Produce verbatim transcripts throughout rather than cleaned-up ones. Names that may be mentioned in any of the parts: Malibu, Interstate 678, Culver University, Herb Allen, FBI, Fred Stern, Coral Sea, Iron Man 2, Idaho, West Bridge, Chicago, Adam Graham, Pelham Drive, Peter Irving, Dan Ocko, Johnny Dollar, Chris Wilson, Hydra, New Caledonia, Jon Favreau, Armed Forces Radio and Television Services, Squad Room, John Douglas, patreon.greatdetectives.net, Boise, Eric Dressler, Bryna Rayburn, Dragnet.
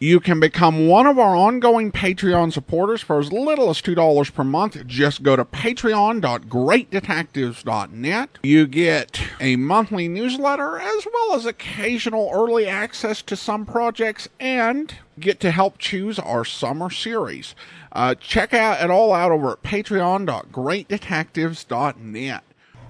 You can become one of our ongoing Patreon supporters for as little as two dollars per month. Just go to patreon dot great detectives dot net. You get a monthly newsletter as well as occasional early access to some projects and get to help choose our summer series. Uh, check out it all out over at patreon dot great detectives dot net.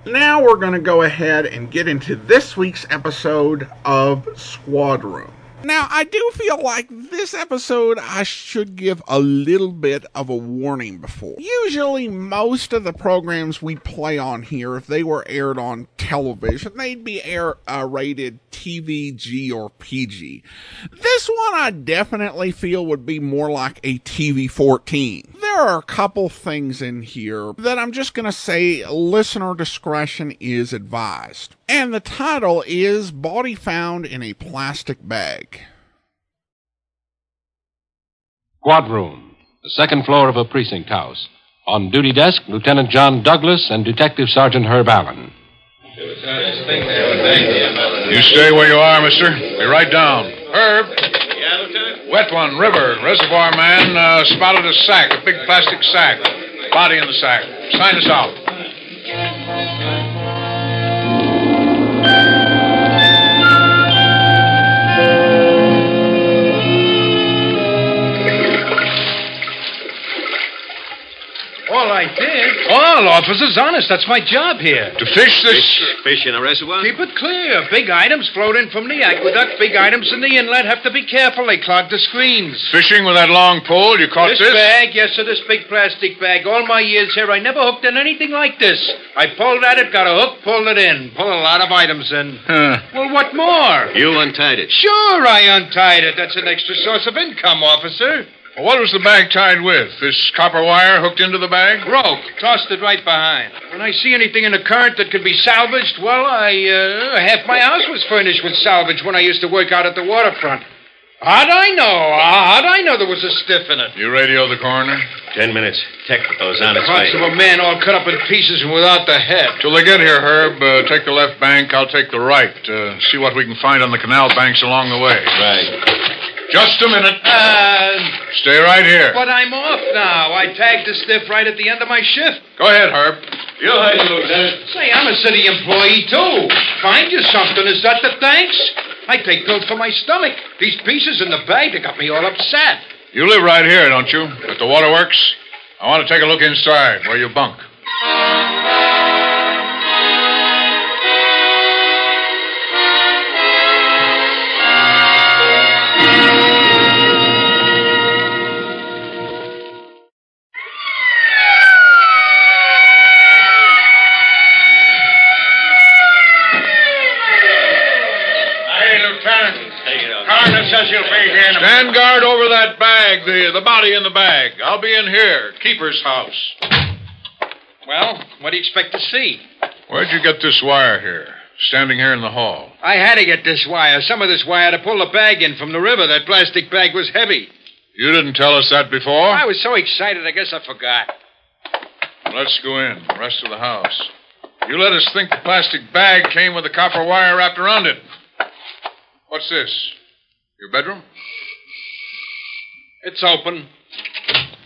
Now we're going to go ahead and get into this week's episode of Squad Room. Now, I do feel like this episode, I should give a little bit of a warning before. Usually, most of the programs we play on here, if they were aired on television, they'd be air, uh, rated T V, G, or P G. This one, I definitely feel would be more like a T V fourteen. There are a couple things in here that I'm just going to say listener discretion is advised. And the title is Body Found in a Plastic Bag. Squad Room, the second floor of a precinct house. On duty desk, Lieutenant John Douglas and Detective Sergeant Herb Allen. You stay where you are, mister. Be right down. Herb. Yeah, Lieutenant? Wet one, river. Reservoir man uh, spotted a sack, a big plastic sack. Body in the sack. Sign us out. All I did. All, officers, honest. That's my job here. To fish this... Fish, fish in a reservoir? Keep it clear. Big items float in from the aqueduct. Big items in the inlet. Have to be careful. They clog the screens. Fishing with that long pole? You caught this? This bag? Yes, sir. This big plastic bag. All my years here, I never hooked in anything like this. I pulled at it, got a hook, pulled it in. Pull a lot of items in. Huh. Well, what more? You untied it. Sure, I untied it. That's an extra source of income, officer. What was the bag tied with? This copper wire hooked into the bag? Rope. Tossed it right behind. When I see anything in the current that could be salvaged, well, I, uh, half my house was furnished with salvage when I used to work out at the waterfront. How'd I know? How'd I know there was a stiff in it? You radio the coroner? Ten minutes. Technical's on its way. Parts of a man all cut up in pieces and without the head. Till they get here, Herb, uh, take the left bank, I'll take the right. Uh, see what we can find on the canal banks along the way. Right. Just a minute. Uh... Stay right here. But I'm off now. I tagged the stiff right at the end of my shift. Go ahead, Herb. You hide, Lieutenant. Say, I'm a city employee, too. Find you something. Is that the thanks? I take pills for my stomach. These pieces in the bag, they got me all upset. You live right here, don't you? At the waterworks? I want to take a look inside where you bunk. Stand guard over that bag, the, the body in the bag. I'll be in here, keeper's house. Well, what do you expect to see? Where'd you get this wire here, standing here in the hall? I had to get this wire, some of this wire, to pull the bag in from the river. That plastic bag was heavy. You didn't tell us that before? I was so excited, I guess I forgot. Let's go in, the rest of the house. You let us think the plastic bag came with the copper wire wrapped around it. What's this? Your bedroom? It's open.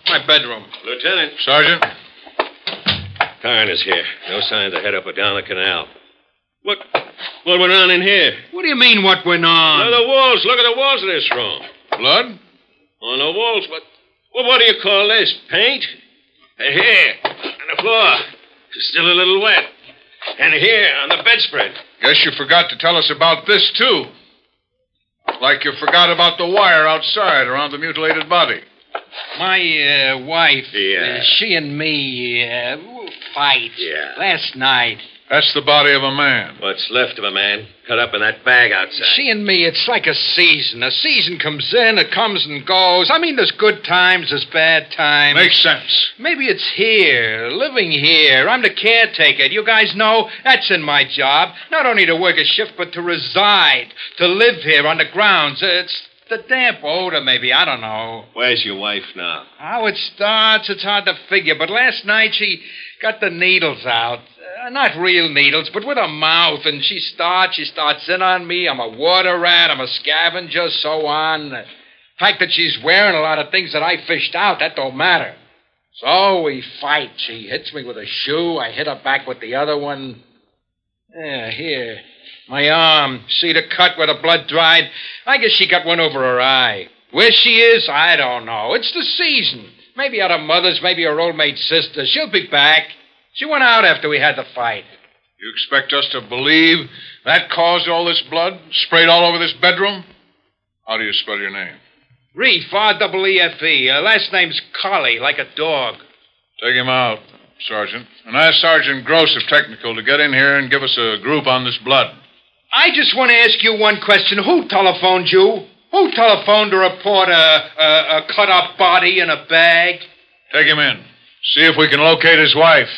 My bedroom. Lieutenant. Sergeant. Coroner's here. No signs of head up or down the canal. What what went on in here? What do you mean, what went on? Look at the walls. Look at the walls of this room. Blood? On the walls? What, well, what do you call this? Paint? And here, on the floor. It's still a little wet. And here, on the bedspread. Guess you forgot to tell us about this, too. Like you forgot about the wire outside around the mutilated body. My uh, wife, yeah. uh, she and me uh, fight yeah. last night. That's the body of a man. What's left of a man, cut up in that bag outside. See and me, it's like a season. A season comes in, it comes and goes. I mean, there's good times, there's bad times. Makes sense. Maybe it's here, living here. I'm the caretaker. You guys know that's in my job. Not only to work a shift, but to reside, to live here on the grounds. It's... the damp odor, maybe. I don't know. Where's your wife now? How it starts, it's hard to figure. But last night she got the needles out. Uh, not real needles, but with her mouth. And she starts, she starts in on me. I'm a water rat, I'm a scavenger, so on. The fact that she's wearing a lot of things that I fished out, that don't matter. So we fight. She hits me with a shoe. I hit her back with the other one. Yeah, here. My arm. See the cut where the blood dried? I guess she got one over her eye. Where she is, I don't know. It's the season. Maybe at her mother's, maybe her old maid sister. She'll be back. She went out after we had the fight. You expect us to believe that caused all this blood? Sprayed all over this bedroom? How do you spell your name? Reef, R E E F E. Her last name's Collie, like a dog. Take him out, Sergeant. And ask Sergeant Gross of Technical to get in here and give us a group on this blood. I just want to ask you one question. Who telephoned you? Who telephoned to report a, a, a cut-up body in a bag? Take him in. See if we can locate his wife.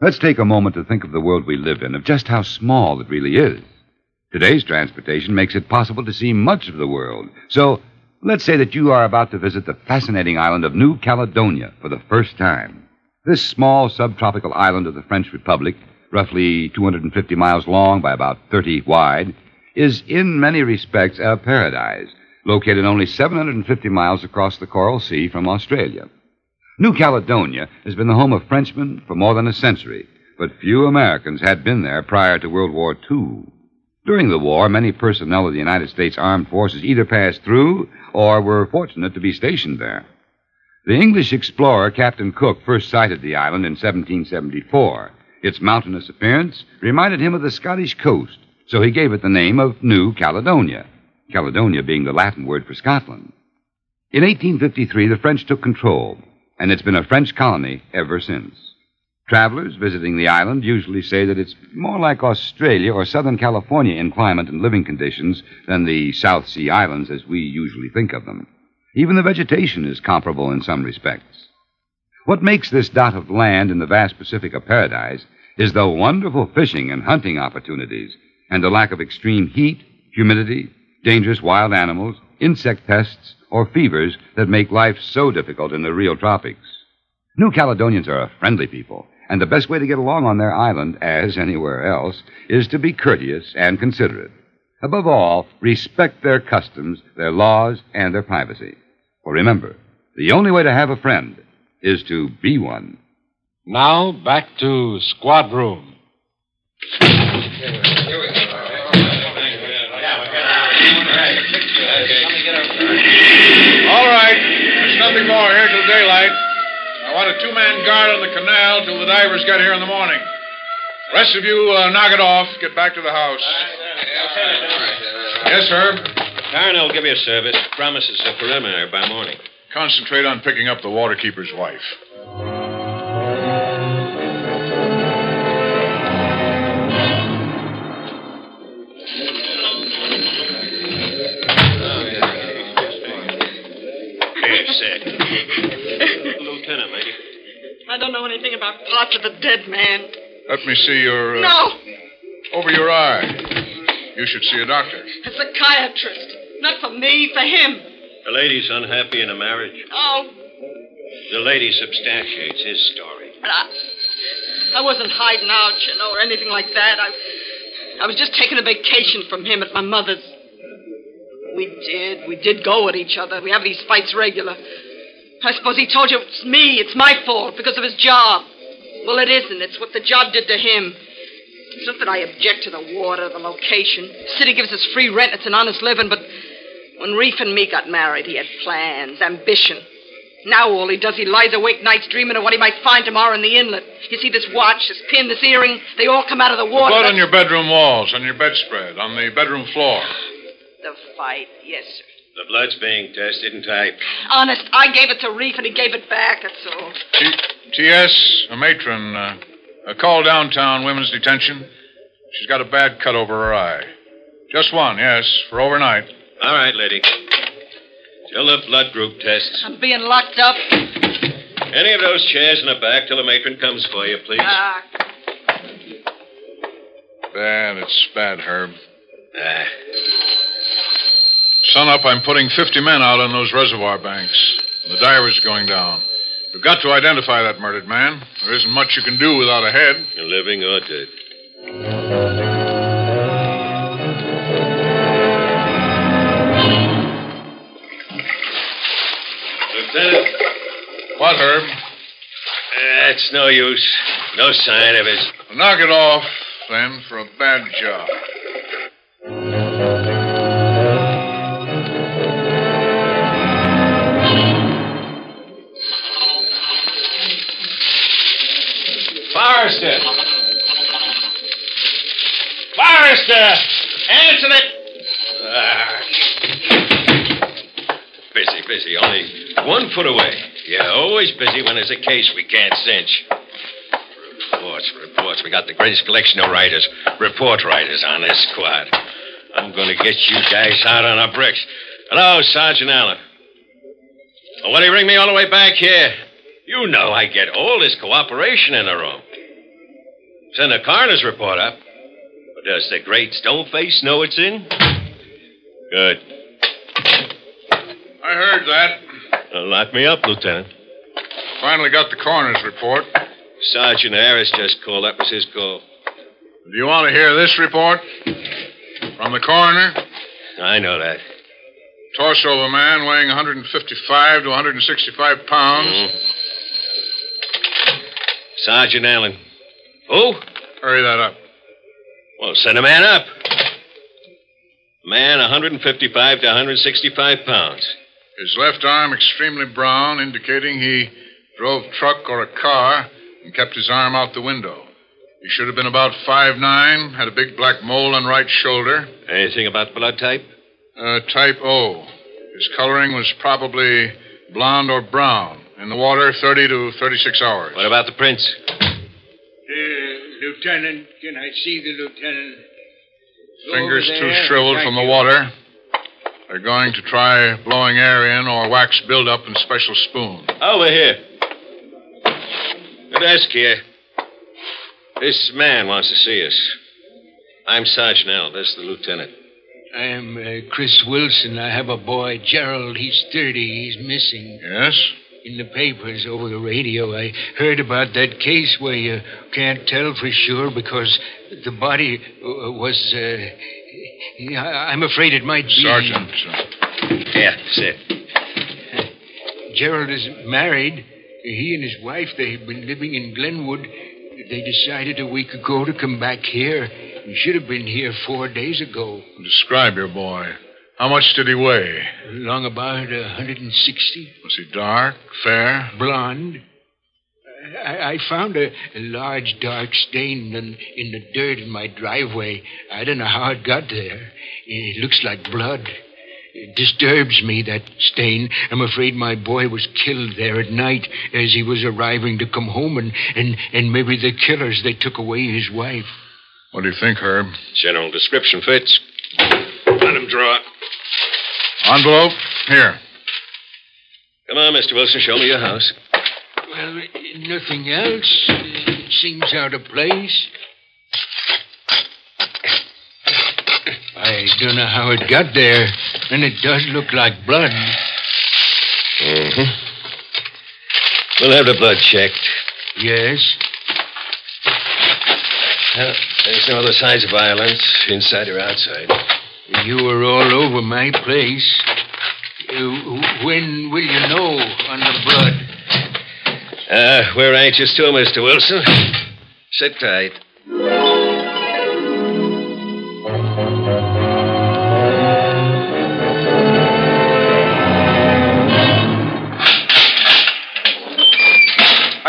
Let's take a moment to think of the world we live in, of just how small it really is. Today's transportation makes it possible to see much of the world. So, let's say that you are about to visit the fascinating island of New Caledonia for the first time. This small subtropical island of the French Republic, roughly two hundred fifty miles long by about thirty wide, is in many respects a paradise, located only seven hundred fifty miles across the Coral Sea from Australia. New Caledonia has been the home of Frenchmen for more than a century, but few Americans had been there prior to World War Two. During the war, many personnel of the United States Armed Forces either passed through or were fortunate to be stationed there. The English explorer Captain Cook first sighted the island in seventeen seventy-four. Its mountainous appearance reminded him of the Scottish coast, so he gave it the name of New Caledonia, Caledonia being the Latin word for Scotland. In eighteen fifty-three, the French took control, and it's been a French colony ever since. Travelers visiting the island usually say that it's more like Australia or Southern California in climate and living conditions than the South Sea Islands as we usually think of them. Even the vegetation is comparable in some respects. What makes this dot of land in the vast Pacific a paradise is the wonderful fishing and hunting opportunities and the lack of extreme heat, humidity, dangerous wild animals, insect pests, or fevers that make life so difficult in the real tropics. New Caledonians are a friendly people, and the best way to get along on their island, as anywhere else, is to be courteous and considerate. Above all, respect their customs, their laws, and their privacy. For remember, the only way to have a friend is to be one. Now, back to Squad Room. All right. There's nothing more here till daylight. I want a two-man guard on the canal till the divers get here in the morning. The rest of you, uh, knock it off. Get back to the house. Yes, Herb? Darnell will give you a service. Promises a perimeter by morning. Concentrate on picking up the waterkeeper's wife. Lieutenant, lady. I don't know anything about parts of a dead man. Let me see your... Uh, no! Over your eye. You should see a doctor. A psychiatrist. Not for me, for him. The lady's unhappy in a marriage. Oh. The lady substantiates his story. But I, I wasn't hiding out, you know, or anything like that. I, I was just taking a vacation from him at my mother's. We did. We did go at each other. We have these fights regular. I suppose he told you it's me, it's my fault, because of his job. Well, it isn't. It's what the job did to him. It's not that I object to the water, the location. The city gives us free rent. It's an honest living, but when Reef and me got married, he had plans, ambition. Now all he does, he lies awake nights dreaming of what he might find tomorrow in the inlet. You see this watch, this pin, this earring, they all come out of the water. The blood on your bedroom walls, on your bedspread, on the bedroom floor. The fight, yes, sir. The blood's being tested and typed. Honest, I gave it to Reef and he gave it back, that's all. T S, a matron, uh, a call downtown women's detention. She's got a bad cut over her eye. Just one, yes, for overnight. All right, lady. Till the blood group tests. I'm being locked up. Any of those chairs in the back till the matron comes for you, please. Ah. Bad, it's bad, Herb. Ah. Sun up, I'm putting fifty men out on those reservoir banks. The diver's going down. We've got to identify that murdered man. There isn't much you can do without a head. You're living or dead. Lieutenant. What, Herb? Uh, it's no use. No sign of it. Well, knock it off, then, for a bad job. Forrester! Forrester! Answer it! Ah. Busy, busy. Only one foot away. Yeah, always busy when there's a case we can't cinch. Reports, reports. We got the greatest collection of writers, report writers on this squad. I'm going to get you guys out on our bricks. Hello, Sergeant Allen. Oh, what do you bring me all the way back here? You know I get all this cooperation in the room. Send a coroner's report up. But does the great Stoneface know it's in? Good. I heard that. Well, lock me up, Lieutenant. Finally got the coroner's report. Sergeant Harris just called. That was his call. Do you want to hear this report? From the coroner? I know that. Torso of a man weighing one fifty-five to one sixty-five pounds. Mm. Sergeant Allen. Who? Hurry that up. Well, send a man up. Man, one fifty-five to one sixty-five pounds. His left arm extremely brown, indicating he drove truck or a car and kept his arm out the window. He should have been about five nine, had a big black mole on right shoulder. Anything about blood type? Uh, type O. His coloring was probably blonde or brown. In the water, thirty to thirty-six hours. What about the prints? Lieutenant, can I see the lieutenant? Fingers too shriveled from the water. They're going to try blowing air in or wax buildup in special spoon. Over here. Good ask here. This man wants to see us. I'm Sergeant L. This is the lieutenant. I'm uh, Chris Wilson. I have a boy, Gerald. He's thirty. He's missing. Yes? In the papers, over the radio, I heard about that case where you can't tell for sure because the body was, uh... I'm afraid it might be... Sergeant. Yeah, sit. Uh, Gerald is married. He and his wife, they've been living in Glenwood. They decided a week ago to come back here. He should have been here four days ago. Describe your boy. How much did he weigh? Long about one sixty. Was he dark, fair? Blonde. I, I found a, a large dark stain in, in the dirt in my driveway. I don't know how it got there. It looks like blood. It disturbs me, that stain. I'm afraid my boy was killed there at night as he was arriving to come home, and, and, and maybe the killers, they took away his wife. What do you think, Herb? General description fits. Let him draw it. Envelope? Here. Come on, Mister Wilson, show me your house. Well, nothing else. It seems out of place. I don't know how it got there, and it does look like blood. Mm-hmm. We'll have the blood checked. Yes. Well, there's no other signs of violence, inside or outside. You were all over my place. Uh, when will you know on the blood? Uh, we're anxious too, Mister Wilson. Sit tight.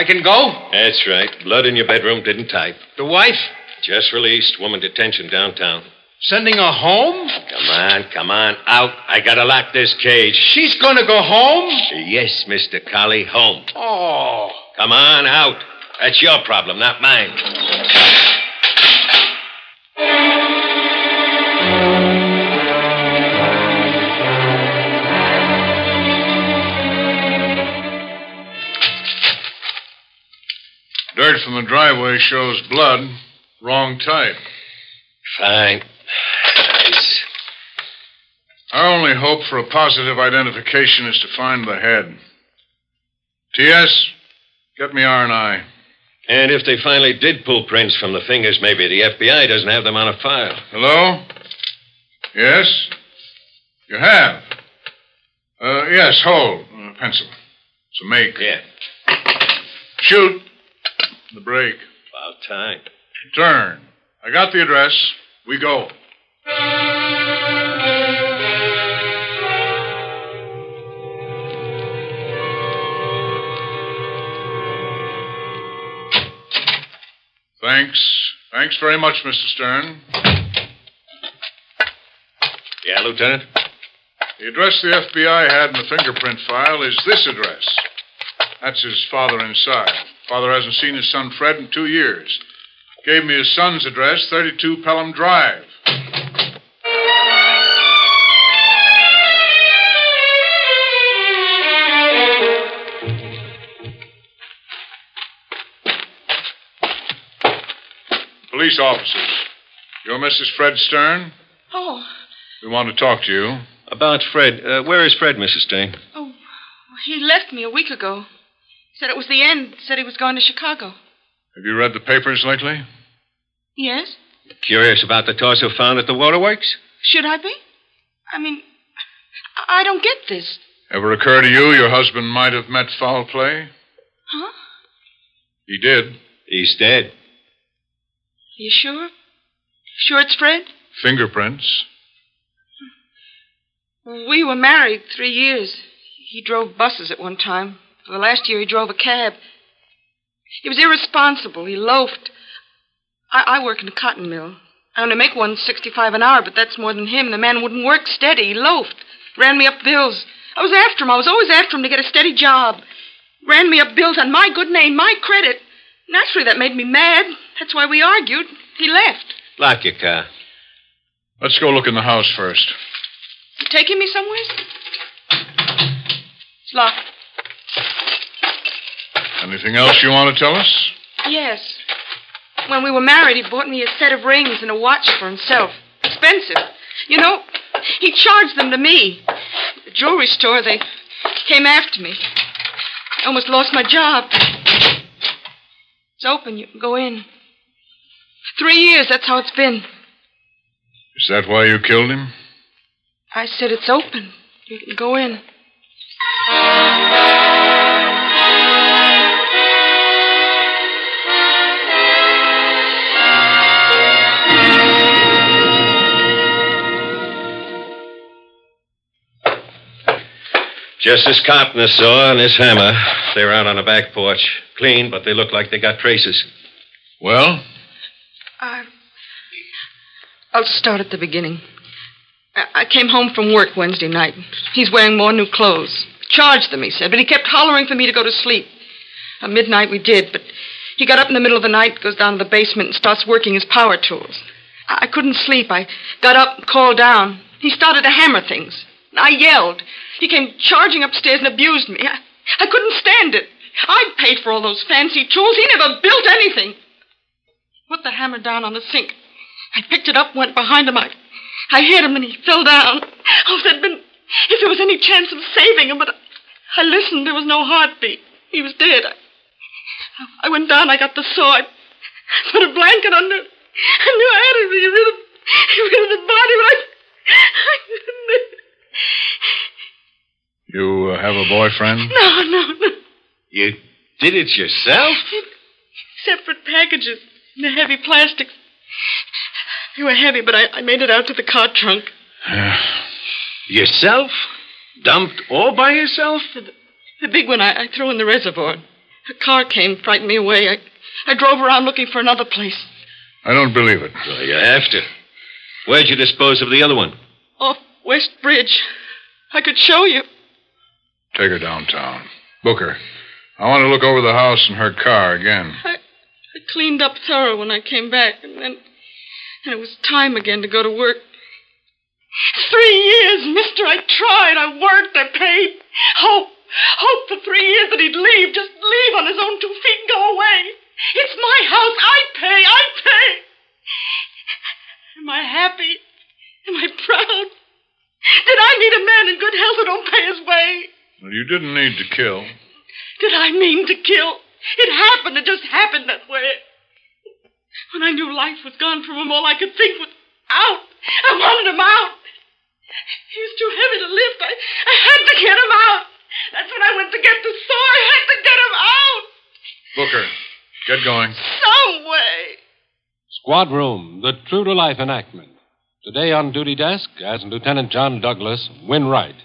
can go? That's right. Blood in your bedroom, didn't type. The wife? Just released. Woman detention downtown. Sending her home? Come on, come on. Out. I gotta lock this cage. She's gonna go home? Yes, Mister Collie, home. Oh. Come on, out. That's your problem, not mine. Dirt from the driveway shows blood. Wrong type. Fine. Nice. Our only hope for a positive identification is to find the head. T S, get me R and I. And if they finally did pull prints from the fingers, maybe the F B I doesn't have them on a file. Hello? Yes? You have? Uh, yes, hold. Uh, pencil. It's a make. Yeah. Shoot. The break. About time. Turn. I got the address. We go. Thanks. Thanks very much, Mister Stern. Yeah, Lieutenant? The address the F B I had in the fingerprint file is this address. That's his father inside. Father hasn't seen his son Fred in two years. Gave me his son's address, thirty-two Pelham Drive. Police officers. You're Missus Fred Stern? Oh. We want to talk to you. About Fred. Uh, where is Fred, Missus Stern? Oh, he left me a week ago. Said it was the end. Said he was going to Chicago. Have you read the papers lately? Yes. Curious about the torso found at the waterworks? Should I be? I mean, I don't get this. Ever occur to you your husband might have met foul play? Huh? He did. He's dead. Are you sure? Sure it's Fred? Fingerprints. We were married three years. He drove buses at one time. For the last year, he drove a cab. He was irresponsible. He loafed. I, I work in a cotton mill. I only make one sixty-five an hour, but that's more than him. The man wouldn't work steady. He loafed. Ran me up bills. I was after him. I was always after him to get a steady job. Ran me up bills on my good name, my credit. Naturally, that made me mad. That's why we argued. He left. Lock your car. Let's go look in the house first. You taking me somewhere? It's locked. Anything else you want to tell us? Yes. When we were married, he bought me a set of rings and a watch for himself. Expensive. You know, he charged them to me. At the jewelry store, they came after me. I almost lost my job. It's open. You can go in. Three years, that's how it's been. Is that why you killed him? I said it's open. You can go in. Just this carpenter saw and this hammer. They were out on the back porch. Clean, but they look like they got traces. Well? Uh, I'll start at the beginning. I came home from work Wednesday night. He's wearing more new clothes. Charged them, he said, but he kept hollering for me to go to sleep. At midnight we did, but he got up in the middle of the night, goes down to the basement and starts working his power tools. I, I couldn't sleep. I got up, called down. He started to hammer things. I yelled. He came charging upstairs and abused me. I, I couldn't stand it. I paid for all those fancy tools. He never built anything. Put the hammer down on the sink. I picked it up, went behind him. I, I hit him, and he fell down. Oh, if there'd been, if there was any chance of saving him, but I, I listened. There was no heartbeat. He was dead. I, I went down. I got the saw. I put a blanket under it. I knew I had to get rid of, rid of the body, but I, I didn't. You uh, have a boyfriend? No, no, no. You did it yourself? Separate packages in the heavy plastics. They were heavy, but I, I made it out to the car trunk. Uh, yourself? Dumped all by yourself? The, the big one I, I threw in the reservoir. The car came, frightened me away. I, I drove around looking for another place. I don't believe it. Well, you have to. Where'd you dispose of the other one? Off West Bridge. I could show you. Take her downtown. Book her. I want to look over the house and her car again. I, I cleaned up thorough when I came back, and then and it was time again to go to work. Three years, mister. I tried. I worked. I paid. Hope. Hope for three years that he'd leave. Just leave on his own two feet and go away. It's my house. I pay. I pay. Am I happy? Am I proud? Did I meet a man in good health who don't pay his way? Well, you didn't need to kill. Did I mean to kill? It happened. It just happened that way. When I knew life was gone from him, all I could think was out. I wanted him out. He was too heavy to lift. I, I had to get him out. That's when I went to get the saw. I had to get him out. Booker, get going. Some way. Squad Room, the true-to-life enactment. Today on duty desk, as Lieutenant John Douglas, Win Wright.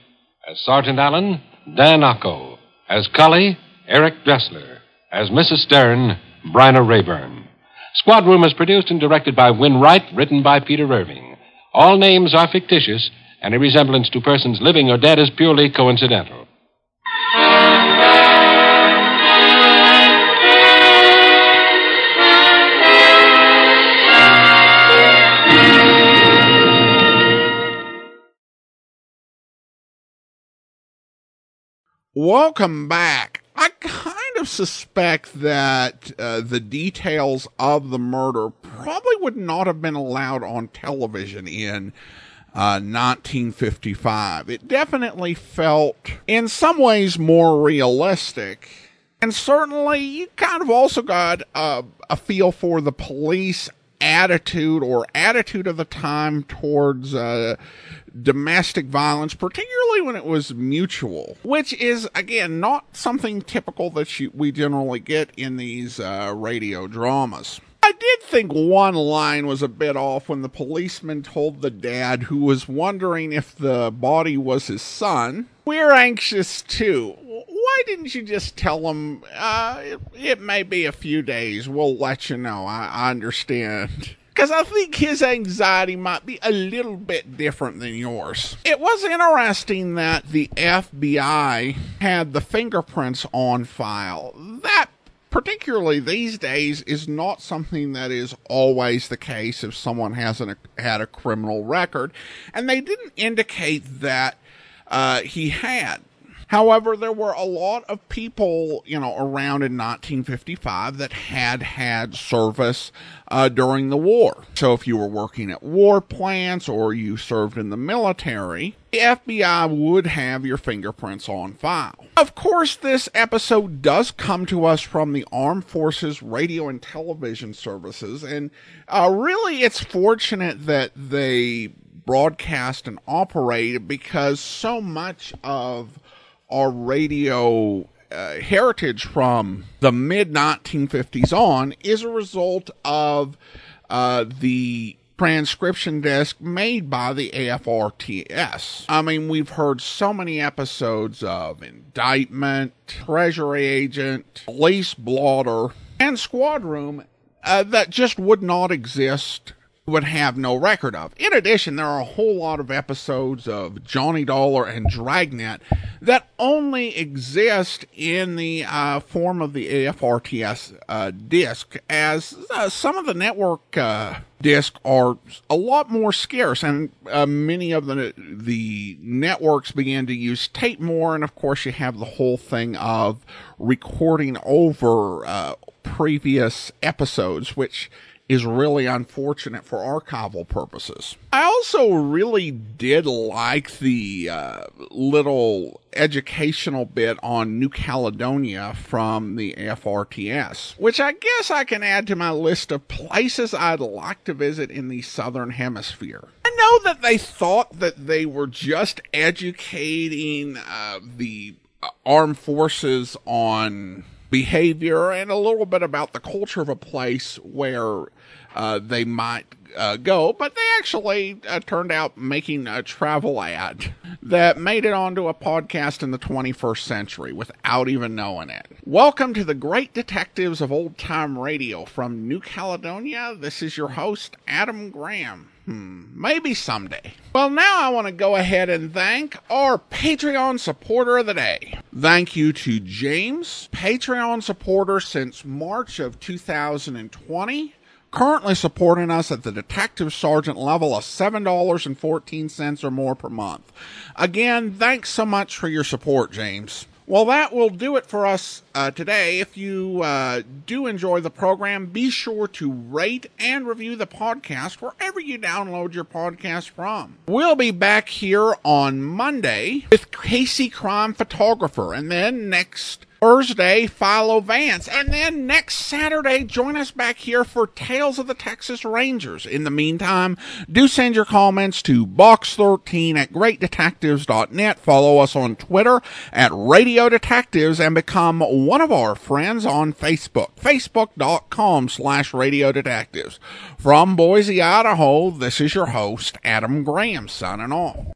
As Sergeant Allen, Dan Ocko. As Cully, Eric Dressler. As Missus Stern, Bryna Rayburn. Squad Room is produced and directed by Win Wright, written by Peter Irving. All names are fictitious, and a resemblance to persons living or dead is purely coincidental. Welcome back. I kind of suspect that uh, the details of the murder probably would not have been allowed on television in uh, nineteen fifty-five. It definitely felt, in some ways, more realistic. And certainly, you kind of also got uh, a feel for the police attitude or attitude of the time towards Uh, domestic violence, particularly when it was mutual, which is, again, not something typical that you, we generally get in these uh, radio dramas. I did think one line was a bit off when the policeman told the dad, who was wondering if the body was his son, "We're anxious, too. Why didn't you just tell him, uh, it, it may be a few days. We'll let you know. I, I understand." Because I think his anxiety might be a little bit different than yours. It was interesting that the F B I had the fingerprints on file. That, particularly these days, is not something that is always the case if someone hasn't had a criminal record. And they didn't indicate that uh, he had. However, there were a lot of people, you know, around in nineteen fifty-five that had had service uh, during the war. So if you were working at war plants or you served in the military, the F B I would have your fingerprints on file. Of course, this episode does come to us from the Armed Forces Radio and Television Services. And uh, really, it's fortunate that they broadcast and operate, because so much of our radio uh, heritage from the mid nineteen fifties on is a result of uh, the transcription desk made by the A F R T S. I mean, we've heard so many episodes of Indictment, Treasury Agent, Police Blotter, and Squad Room uh, that just would not exist, would have no record of. In addition, there are a whole lot of episodes of Johnny Dollar and Dragnet that only exist in the uh, form of the A F R T S uh, disc, as uh, some of the network uh, discs are a lot more scarce, and uh, many of the, the networks began to use tape more, and of course you have the whole thing of recording over uh, previous episodes, which is really unfortunate for archival purposes. I also really did like the uh, little educational bit on New Caledonia from the A F R T S, which I guess I can add to my list of places I'd like to visit in the Southern Hemisphere. I know that they thought that they were just educating uh, the armed forces on behavior and a little bit about the culture of a place where uh, they might uh, go. But they actually uh, turned out making a travel ad that made it onto a podcast in the twenty-first century without even knowing it. Welcome to the Great Detectives of Old Time Radio from New Caledonia. This is your host, Adam Graham. Hmm, maybe someday. Well, now I want to go ahead and thank our Patreon supporter of the day. Thank you to James, Patreon supporter since March of two thousand twenty, currently supporting us at the detective sergeant level of seven dollars and fourteen cents or more per month. Again, thanks so much for your support, James. Well, that will do it for us uh, today. If you uh, do enjoy the program, be sure to rate and review the podcast wherever you download your podcast from. We'll be back here on Monday with Casey Crime Photographer, and then next Thursday, Follow Vance, and then next Saturday, join us back here for Tales of the Texas Rangers. In the meantime, do send your comments to box thirteen at great detectives dot net, follow us on Twitter at Radio Detectives, and become one of our friends on Facebook, facebook dot com slash radio detectives. From Boise, Idaho, this is your host, Adam Graham, signing off.